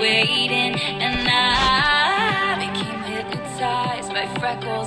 waiting, and I've been hypnotized by freckles.